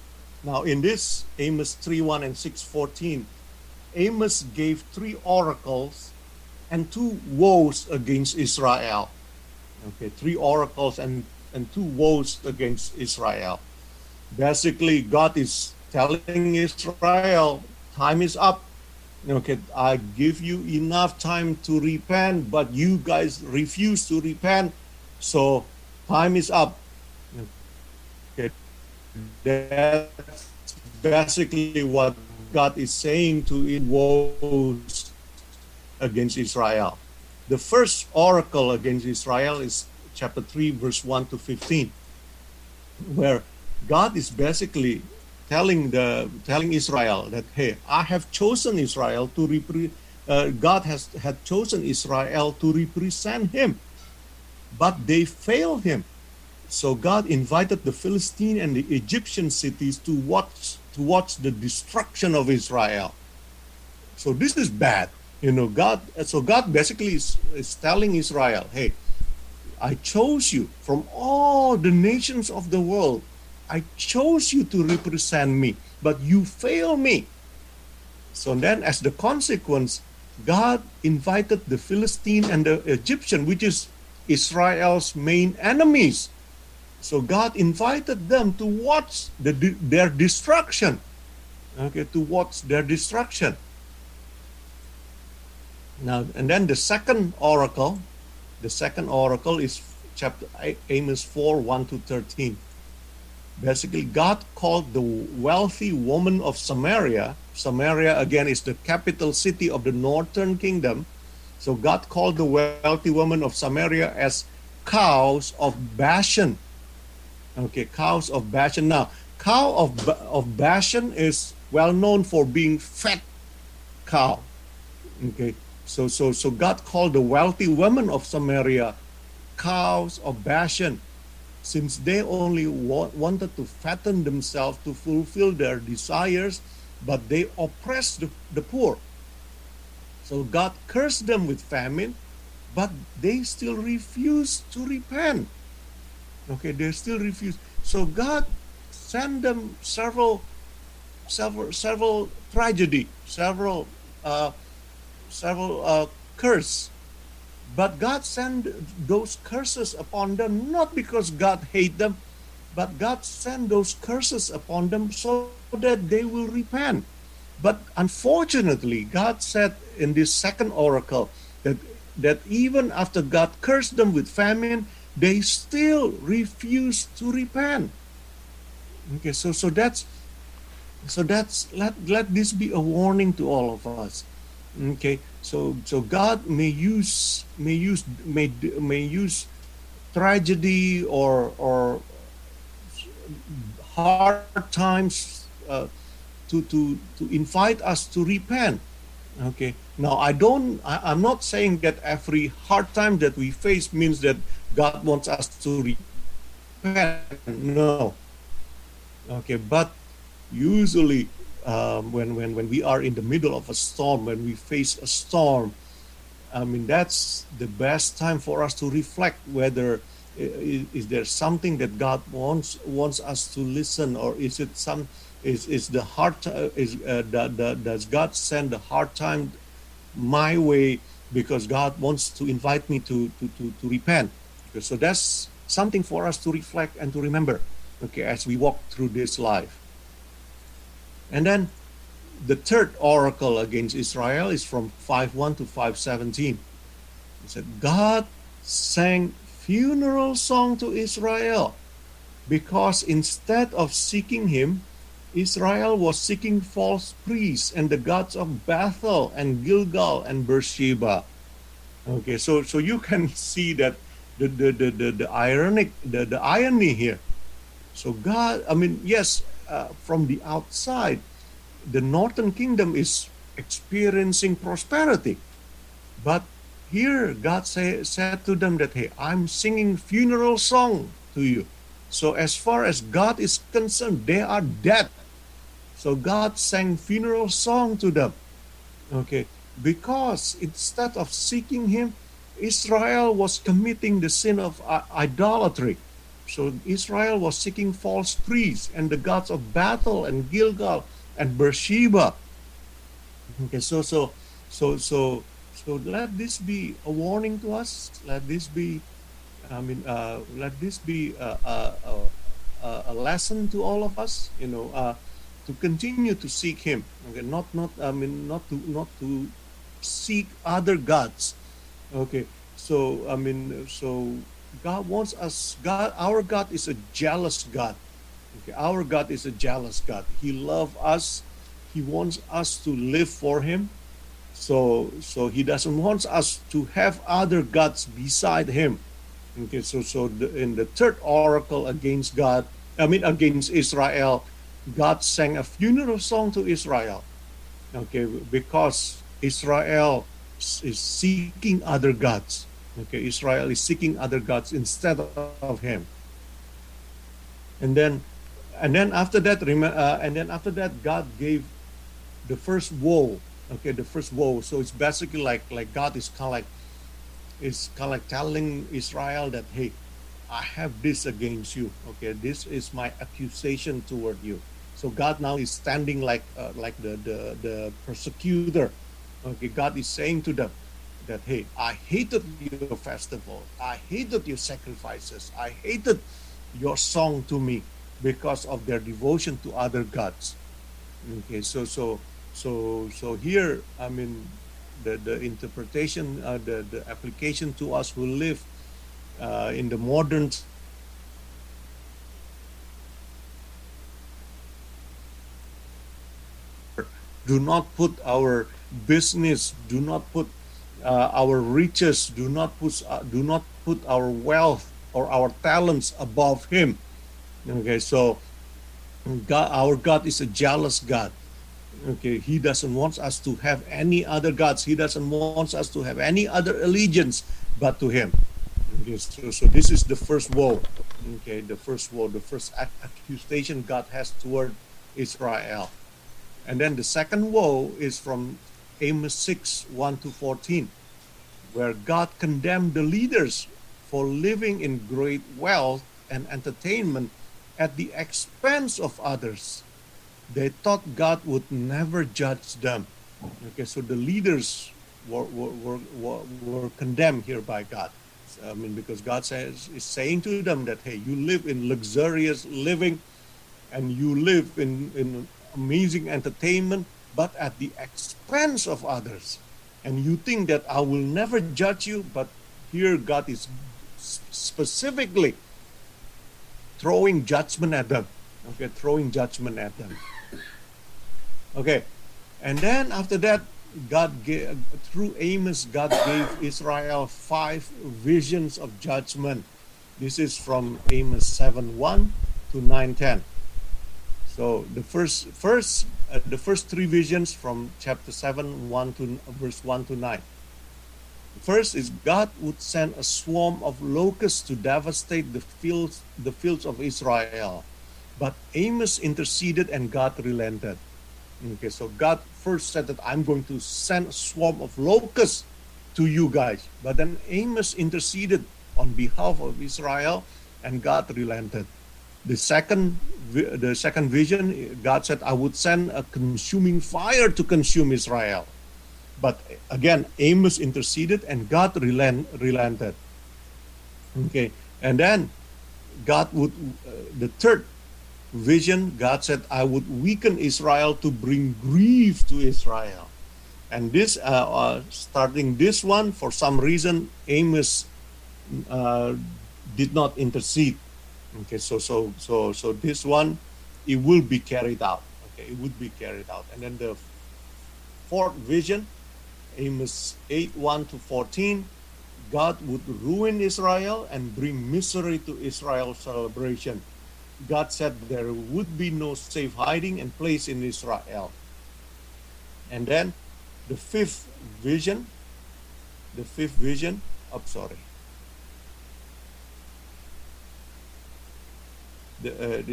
Now in this Amos 3:1 and 6:14, Amos gave 3 oracles and 2 woes against Israel. Okay, 3 oracles and 2 woes against Israel. Basically, God is telling Israel, time is up. Okay, I give you enough time to repent, but you guys refuse to repent, so time is up. Okay, that's basically what God is saying to it, woes against Israel. The first oracle against Israel is chapter 3, verse 1 to 15, where God is basically telling Israel that, hey, I have chosen Israel to God had chosen Israel to represent him, but they failed him. So God invited the Philistine and the Egyptian cities to watch the destruction of Israel. So this is bad. You know, God, so God basically is telling Israel, hey, I chose you from all the nations of the world. I chose you to represent me, but you fail me. So then as the consequence, God invited the Philistine and the Egyptian, which is Israel's main enemies. So God invited them to watch their destruction. Okay, to watch their destruction. Now, and then the second oracle is chapter Amos 4, 1 to 13. Basically, God called the wealthy woman of Samaria. Samaria, again, is the capital city of the northern kingdom. So God called the wealthy woman of Samaria as cows of Bashan. Okay, cows of Bashan. Now, cow of Bashan is well known for being fat cow. Okay, so God called the wealthy women of Samaria cows of Bashan, since they only wanted to fatten themselves to fulfill their desires, but they oppressed the poor. So God cursed them with famine, but they still refused to repent. Okay, they still refused. So God sent them several tragedy, several curse, but God sent those curses upon them, not because God hate them, but God sent those curses upon them so that they will repent. But unfortunately, God said in this second oracle that even after God cursed them with famine, they still refused to repent. Okay, so that's let this be a warning to all of us. Okay, so God may use tragedy or hard times to invite us to repent. Okay, now I'm not saying that every hard time that we face means that God wants us to repent. No. Okay, but usually, when we are in the middle of a storm, when we face a storm, I mean, that's the best time for us to reflect whether is there something that God wants us to listen, or is it does God send the hard time my way because God wants to invite me to repent? Okay, so that's something for us to reflect and to remember, okay, as we walk through this life. And then the third oracle against Israel is from 5:1 to 5:17. It said, God sang funeral song to Israel because instead of seeking him, Israel was seeking false priests and the gods of Bethel and Gilgal and Beersheba. Okay, so you can see that the irony here. So God, I mean, yes, from the outside, the northern kingdom is experiencing prosperity. But here God said to them that, hey, I'm singing funeral song to you. So as far as God is concerned, they are dead. So God sang funeral song to them. Okay, because instead of seeking him, Israel was committing the sin of idolatry. So Israel was seeking false priests and the gods of Bethel and Gilgal and Beersheba. Okay, so let this be a warning to us. Let this be a lesson to all of us. You know, to continue to seek him. Okay, not to seek other gods. Okay, so. God wants us. Our God is a jealous God. Okay, our God is a jealous God. He loves us. He wants us to live for him. So he doesn't want us to have other gods beside him. Okay, in the third oracle against Israel, God sang a funeral song to Israel. Okay, because Israel is seeking other gods. Okay, Israel is seeking other gods instead of him. And then after that, God gave the first woe Okay, the first woe. So it's basically like God is kind of like telling Israel that, hey, I have this against you. Okay, this is my accusation toward you. So God now is standing like the persecutor. Okay, God is saying to them that, hey, I hated your festival, I hated your sacrifices, I hated your song to me because of their devotion to other gods. Okay, so here, I mean, the interpretation, the application to us who live in the modern do not put our business, do not put our riches, do not put our wealth or our talents above him. Okay, so God, our God is a jealous God. Okay, he doesn't want us to have any other gods. He doesn't want us to have any other allegiance but to him. Okay, so this is the first woe. Okay, the first woe, the first accusation God has toward Israel. And then the second woe is from Amos 6:1-14, where God condemned the leaders for living in great wealth and entertainment at the expense of others. They thought God would never judge them. Okay, so the leaders were condemned here by God. I mean, because God is saying to them that, hey, you live in luxurious living and you live in amazing entertainment, but at the expense of others. And you think that I will never judge you, but here God is specifically throwing judgment at them. Okay, throwing judgment at them. Okay, and then after that, God gave, through Amos, God gave Israel 5 visions of judgment. This is from Amos 7:1-9:10. So the first 3 visions from chapter 7, 1 to verse 1-9. First is God would send a swarm of locusts to devastate the fields of Israel. But Amos interceded and God relented. Okay, so God first said that I'm going to send a swarm of locusts to you guys. But then Amos interceded on behalf of Israel and God relented. The second vision, God said, I would send a consuming fire to consume Israel. But again, Amos interceded and God relented. Okay, and then God would, the third vision, God said, I would weaken Israel to bring grief to Israel. And this, starting this one, for some reason, Amos did not intercede. Okay, so this one, it will be carried out. Okay, it would be carried out. And then the fourth vision, Amos 8:1-14, God would ruin Israel and bring misery to Israel's celebration. God said there would be no safe hiding and place in Israel. And then the fifth vision, they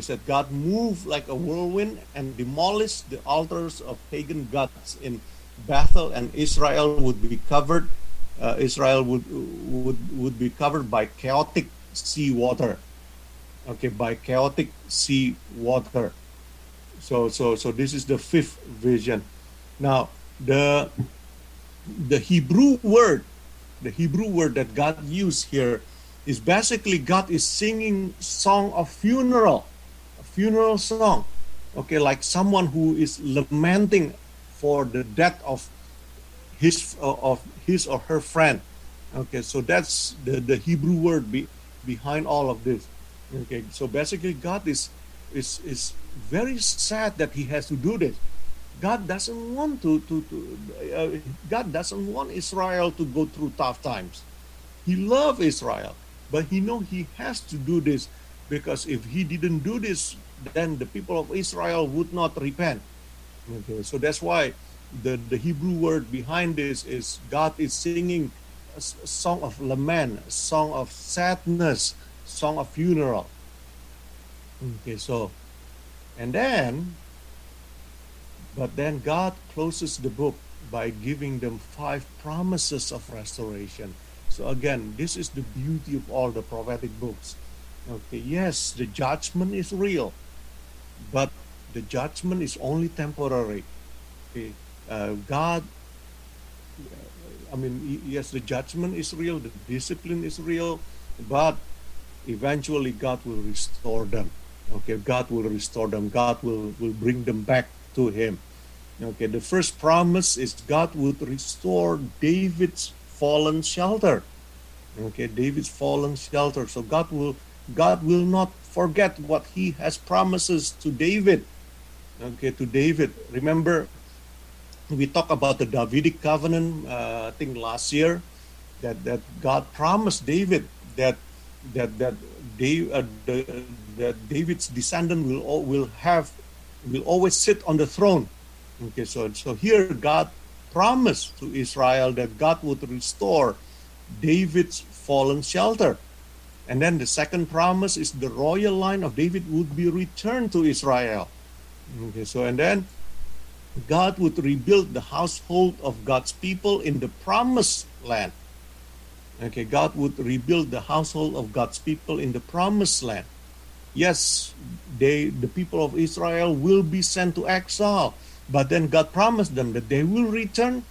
said God moved like a whirlwind and demolished the altars of pagan gods in Bethel, and Israel would be covered. Israel would be covered by chaotic sea water. Okay, by chaotic sea water. So this is the fifth vision. Now the Hebrew word that God used here is basically God is singing song of funeral, a funeral song. Okay, like someone who is lamenting for the death of his or her friend. Okay, so that's the Hebrew word behind all of this. Okay, so basically God is very sad that he has to do this. God doesn't want God doesn't want Israel to go through tough times. He loves Israel, but he knows he has to do this, because if he didn't do this, then the people of Israel would not repent. Okay, so that's why the Hebrew word behind this is God is singing a song of lament, a song of sadness, song of funeral. Okay, so but then God closes the book by giving them 5 promises of restoration. So again, this is the beauty of all the prophetic books. Okay, yes, the judgment is real, but the judgment is only temporary. Okay, God, I mean, yes, the judgment is real, the discipline is real, but eventually God will restore them. Okay, God will restore them. God will bring them back to him. Okay, the first promise is God would restore David's fallen shelter. Okay, David's fallen shelter. So God will not forget what he has promises to David. Okay, to David. Remember, we talked about the Davidic covenant, I think last year, that God promised David that David's descendant will always sit on the throne. Okay, so here God promised to Israel that God would restore David's fallen shelter. And then the second promise is the royal line of David would be returned to Israel. Okay, so and then God would rebuild the household of God's people in the promised land. Okay, God would rebuild the household of God's people in the promised land. Yes, the people of Israel will be sent to exile, but then God promised them that they will return,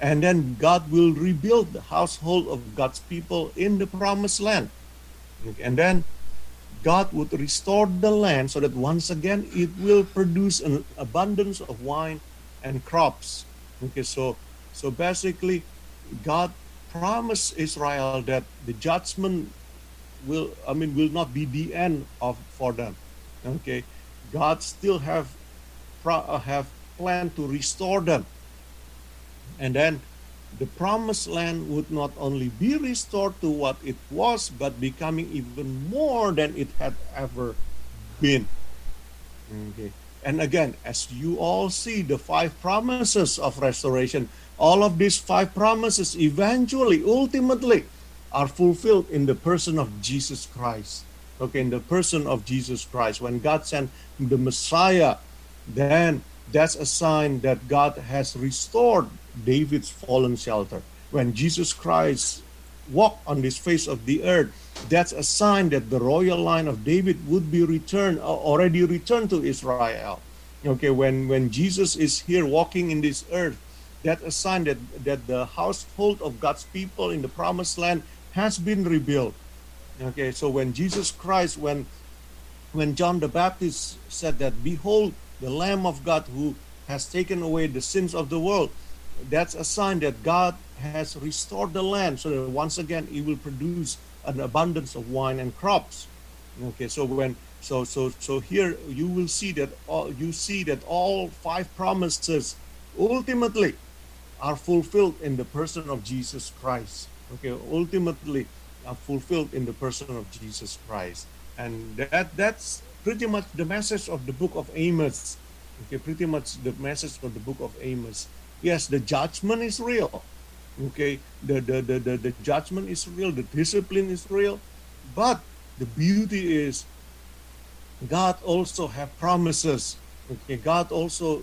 and then God will rebuild the household of God's people in the promised land. And then God would restore the land so that once again it will produce an abundance of wine and crops. Okay, so basically God promised Israel that the judgment will not be the end for them. Okay, God still have planned to restore them. And then the promised land would not only be restored to what it was, but becoming even more than it had ever been. Okay. And again, as you all see, the 5 promises of restoration, all of these 5 promises eventually, ultimately, are fulfilled in the person of Jesus Christ. Okay, in the person of Jesus Christ. When God sent the Messiah, then that's a sign that God has restored David's fallen shelter. When Jesus Christ walked on this face of the earth, that's a sign that the royal line of David would be already returned to Israel. Okay, when Jesus is here walking in this earth, that's a sign that the household of God's people in the promised land has been rebuilt. Okay, so when Jesus Christ, when John the Baptist said that, "Behold, the Lamb of God who has taken away the sins of the world," that's a sign that God has restored the land so that once again it will produce an abundance of wine and crops. Okay, so here you will see that all 5 promises ultimately are fulfilled in the person of Jesus Christ. Okay, ultimately are fulfilled in the person of Jesus Christ. And that's pretty much the message of the book of Amos. Okay, pretty much the message of the book of Amos. Yes, the judgment is real. Okay, the judgment is real, the discipline is real, but the beauty is God also have promises. Okay, God also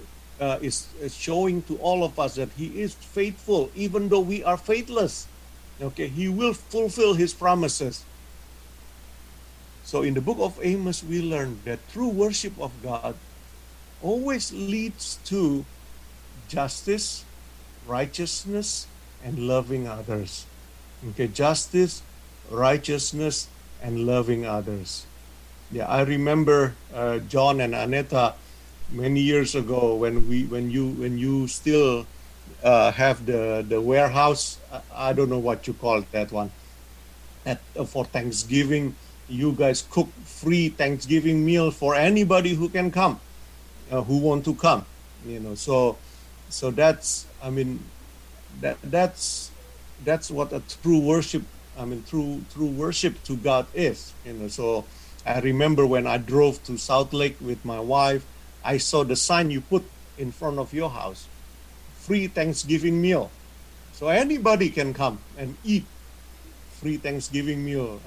is showing to all of us that he is faithful even though we are faithless. Okay, he will fulfill his promises. So in the book of Amos, we learn that true worship of God always leads to justice, righteousness, and loving others. Okay, justice, righteousness, and loving others. Yeah, I remember John and Aneta many years ago when you still have the warehouse. I don't know what you call that one. For Thanksgiving, you guys cook free Thanksgiving meal for anybody who can come, who want to come, you know. So that's what a true worship, true worship to God is, you know. So I remember when I drove to South Lake with my wife, I saw the sign you put in front of your house, free Thanksgiving meal. So anybody can come and eat free Thanksgiving meal,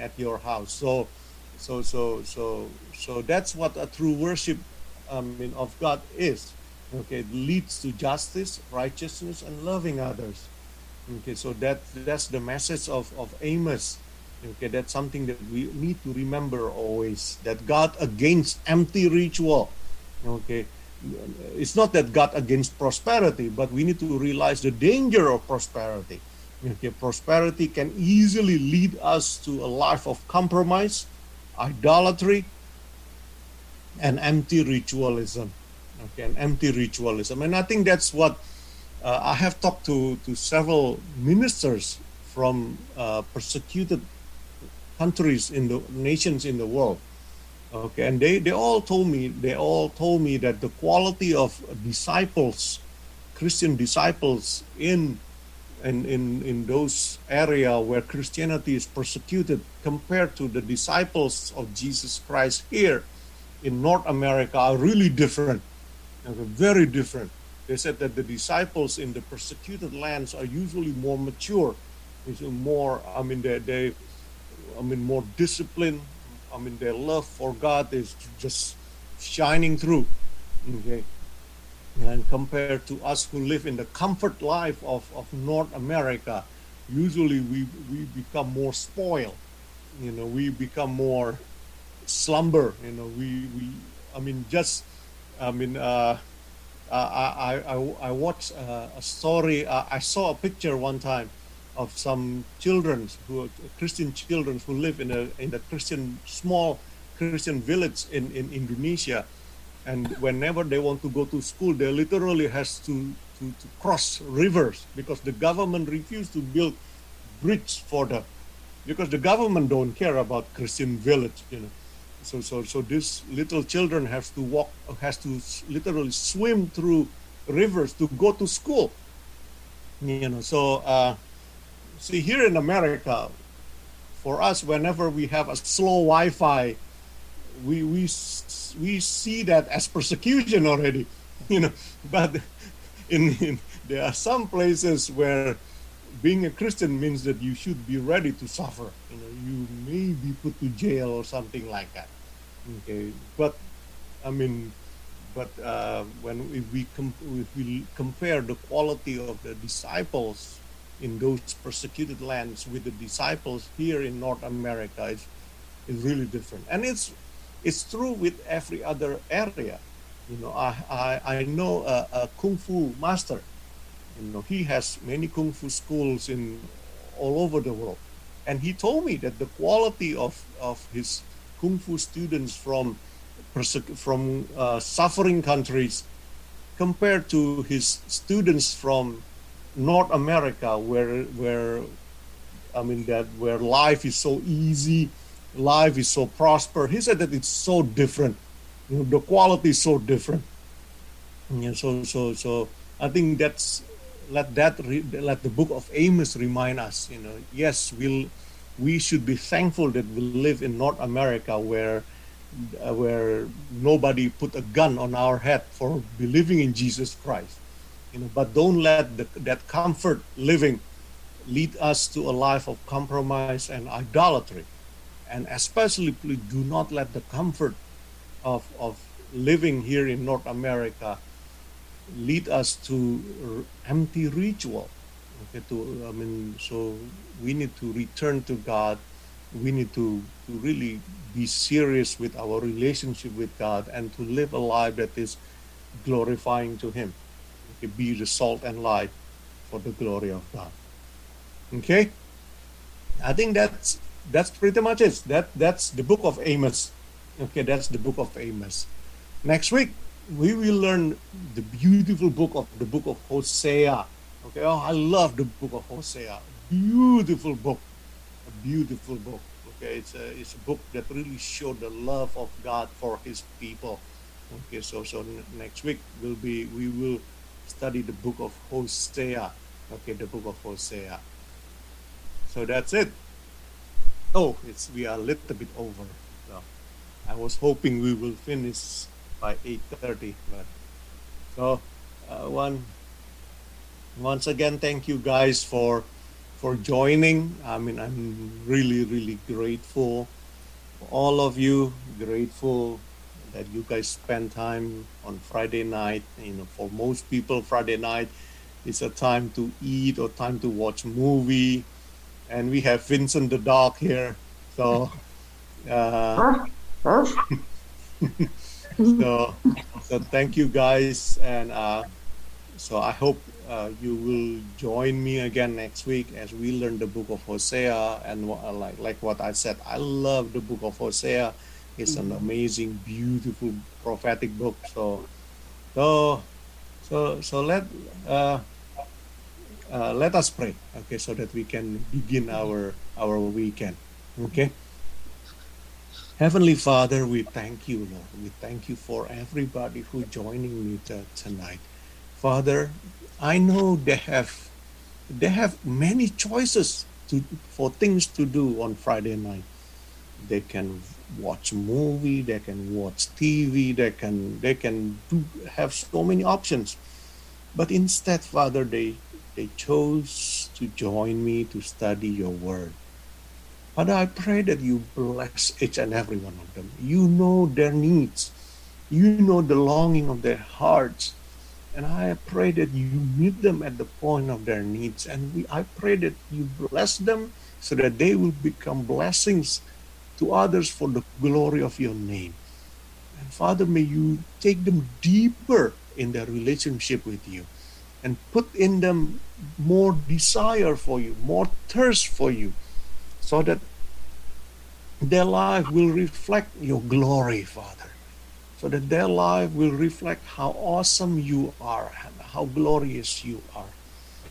at your house. So that's what a true worship, of God is. Okay, it leads to justice, righteousness, and loving others. Okay, so that's the message of Amos. Okay, that's something that we need to remember always, that God against empty ritual. Okay, it's not that God against prosperity, but we need to realize the danger of prosperity. Okay, prosperity can easily lead us to a life of compromise, idolatry, and empty ritualism. Okay, an empty ritualism. And I think that's what I have talked to several ministers from persecuted countries in the nations in the world. Okay, and they all told me that the quality of disciples, Christian disciples in those areas where Christianity is persecuted compared to the disciples of Jesus Christ here in North America are really different. Okay, very different. They said that the disciples in the persecuted lands are usually more mature, more disciplined. I mean, their love for God is just shining through. Okay, and compared to us who live in the comfort life of North America, usually we become more spoiled. You know, we become more slumber. You know, I watched a story. I saw a picture one time of some children who are Christian children who live in a small Christian village in Indonesia, and whenever they want to go to school, they literally has to cross rivers because the government refused to build bridges for them, because the government don't care about Christian village, you know. So these little children has to literally swim through rivers to go to school, you know. So see, here in America, for us, whenever we have a slow Wi-Fi, we see that as persecution already, you know. But in there are some places where being a Christian means that you should be ready to suffer. You know, you may be put to jail or something like that. Okay, but when we compare the quality of the disciples in those persecuted lands with the disciples here in North America, it's really different, and it's true with every other area. You know, I know a kung fu master. You know, he has many kung fu schools in all over the world, and he told me that the quality of his kung fu students from suffering countries compared to his students from North America, where life is so easy, life is so prosper. He said that it's so different. You know, the quality is so different. Yeah, so I think that's. Let the book of Amos remind us, you know, yes, we should be thankful that we live in North America where nobody put a gun on our head for believing in Jesus Christ, you know, but don't let that comfort living lead us to a life of compromise and idolatry, and especially please do not let the comfort of living here in North America lead us to empty ritual. Okay, so we need to return to God. We need to really be serious with our relationship with God and to live a life that is glorifying to Him. Okay, be the salt and light for the glory of God. Okay, I think that's pretty much it. That's the book of Amos. Okay, that's the book of Amos. Next week, we will learn the beautiful book of Hosea. Okay, oh, I love the book of Hosea. Beautiful book, a beautiful book. Okay, it's a book that really showed the love of God for His people. Okay, so next week we will study the book of Hosea. Okay, the book of Hosea. So that's it. Oh, we are a little bit over. So I was hoping we will finish by 8:30, so once again, thank you guys for joining. I mean, I'm really grateful for all of you, grateful that you guys spend time on Friday night. You know, for most people, Friday night is a time to eat or time to watch movie. And we have Vincent the dog here. So, so thank you guys. And so I hope you will join me again next week as we learn the book of Hosea. And like what I said, I love the book of Hosea. It's an amazing, beautiful prophetic book. So let us pray, okay, so that we can begin our weekend, okay? Heavenly Father, we thank you, Lord. We thank you for everybody who joining me tonight. Father, I know they have many choices for things to do on Friday night. They can watch movie, they can watch TV, they can have so many options. But instead, Father, they chose to join me to study your word. Father, I pray that you bless each and every one of them. You know their needs. You know the longing of their hearts. And I pray that you meet them at the point of their needs. And I pray that you bless them so that they will become blessings to others for the glory of your name. And Father, may you take them deeper in their relationship with you and put in them more desire for you, more thirst for you, so that their life will reflect your glory, Father, so that their life will reflect how awesome you are and how glorious you are.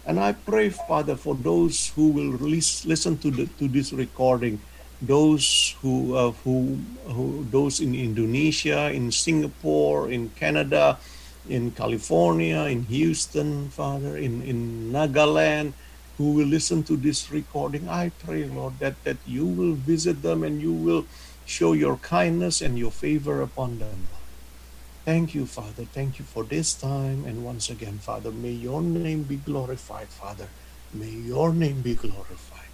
And I pray, Father, for those who will listen to this recording, those who those in Indonesia, in Singapore, in Canada, in California, in Houston, Father, in Nagaland, who will listen to this recording. I pray, Lord, that you will visit them and you will show your kindness and your favor upon them. Thank you, Father. Thank you for this time. And once again, Father, may your name be glorified, Father. May your name be glorified.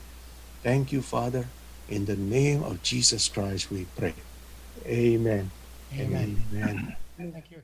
Thank you, Father. In the name of Jesus Christ, we pray. Amen. Amen. Amen. Amen. Thank you.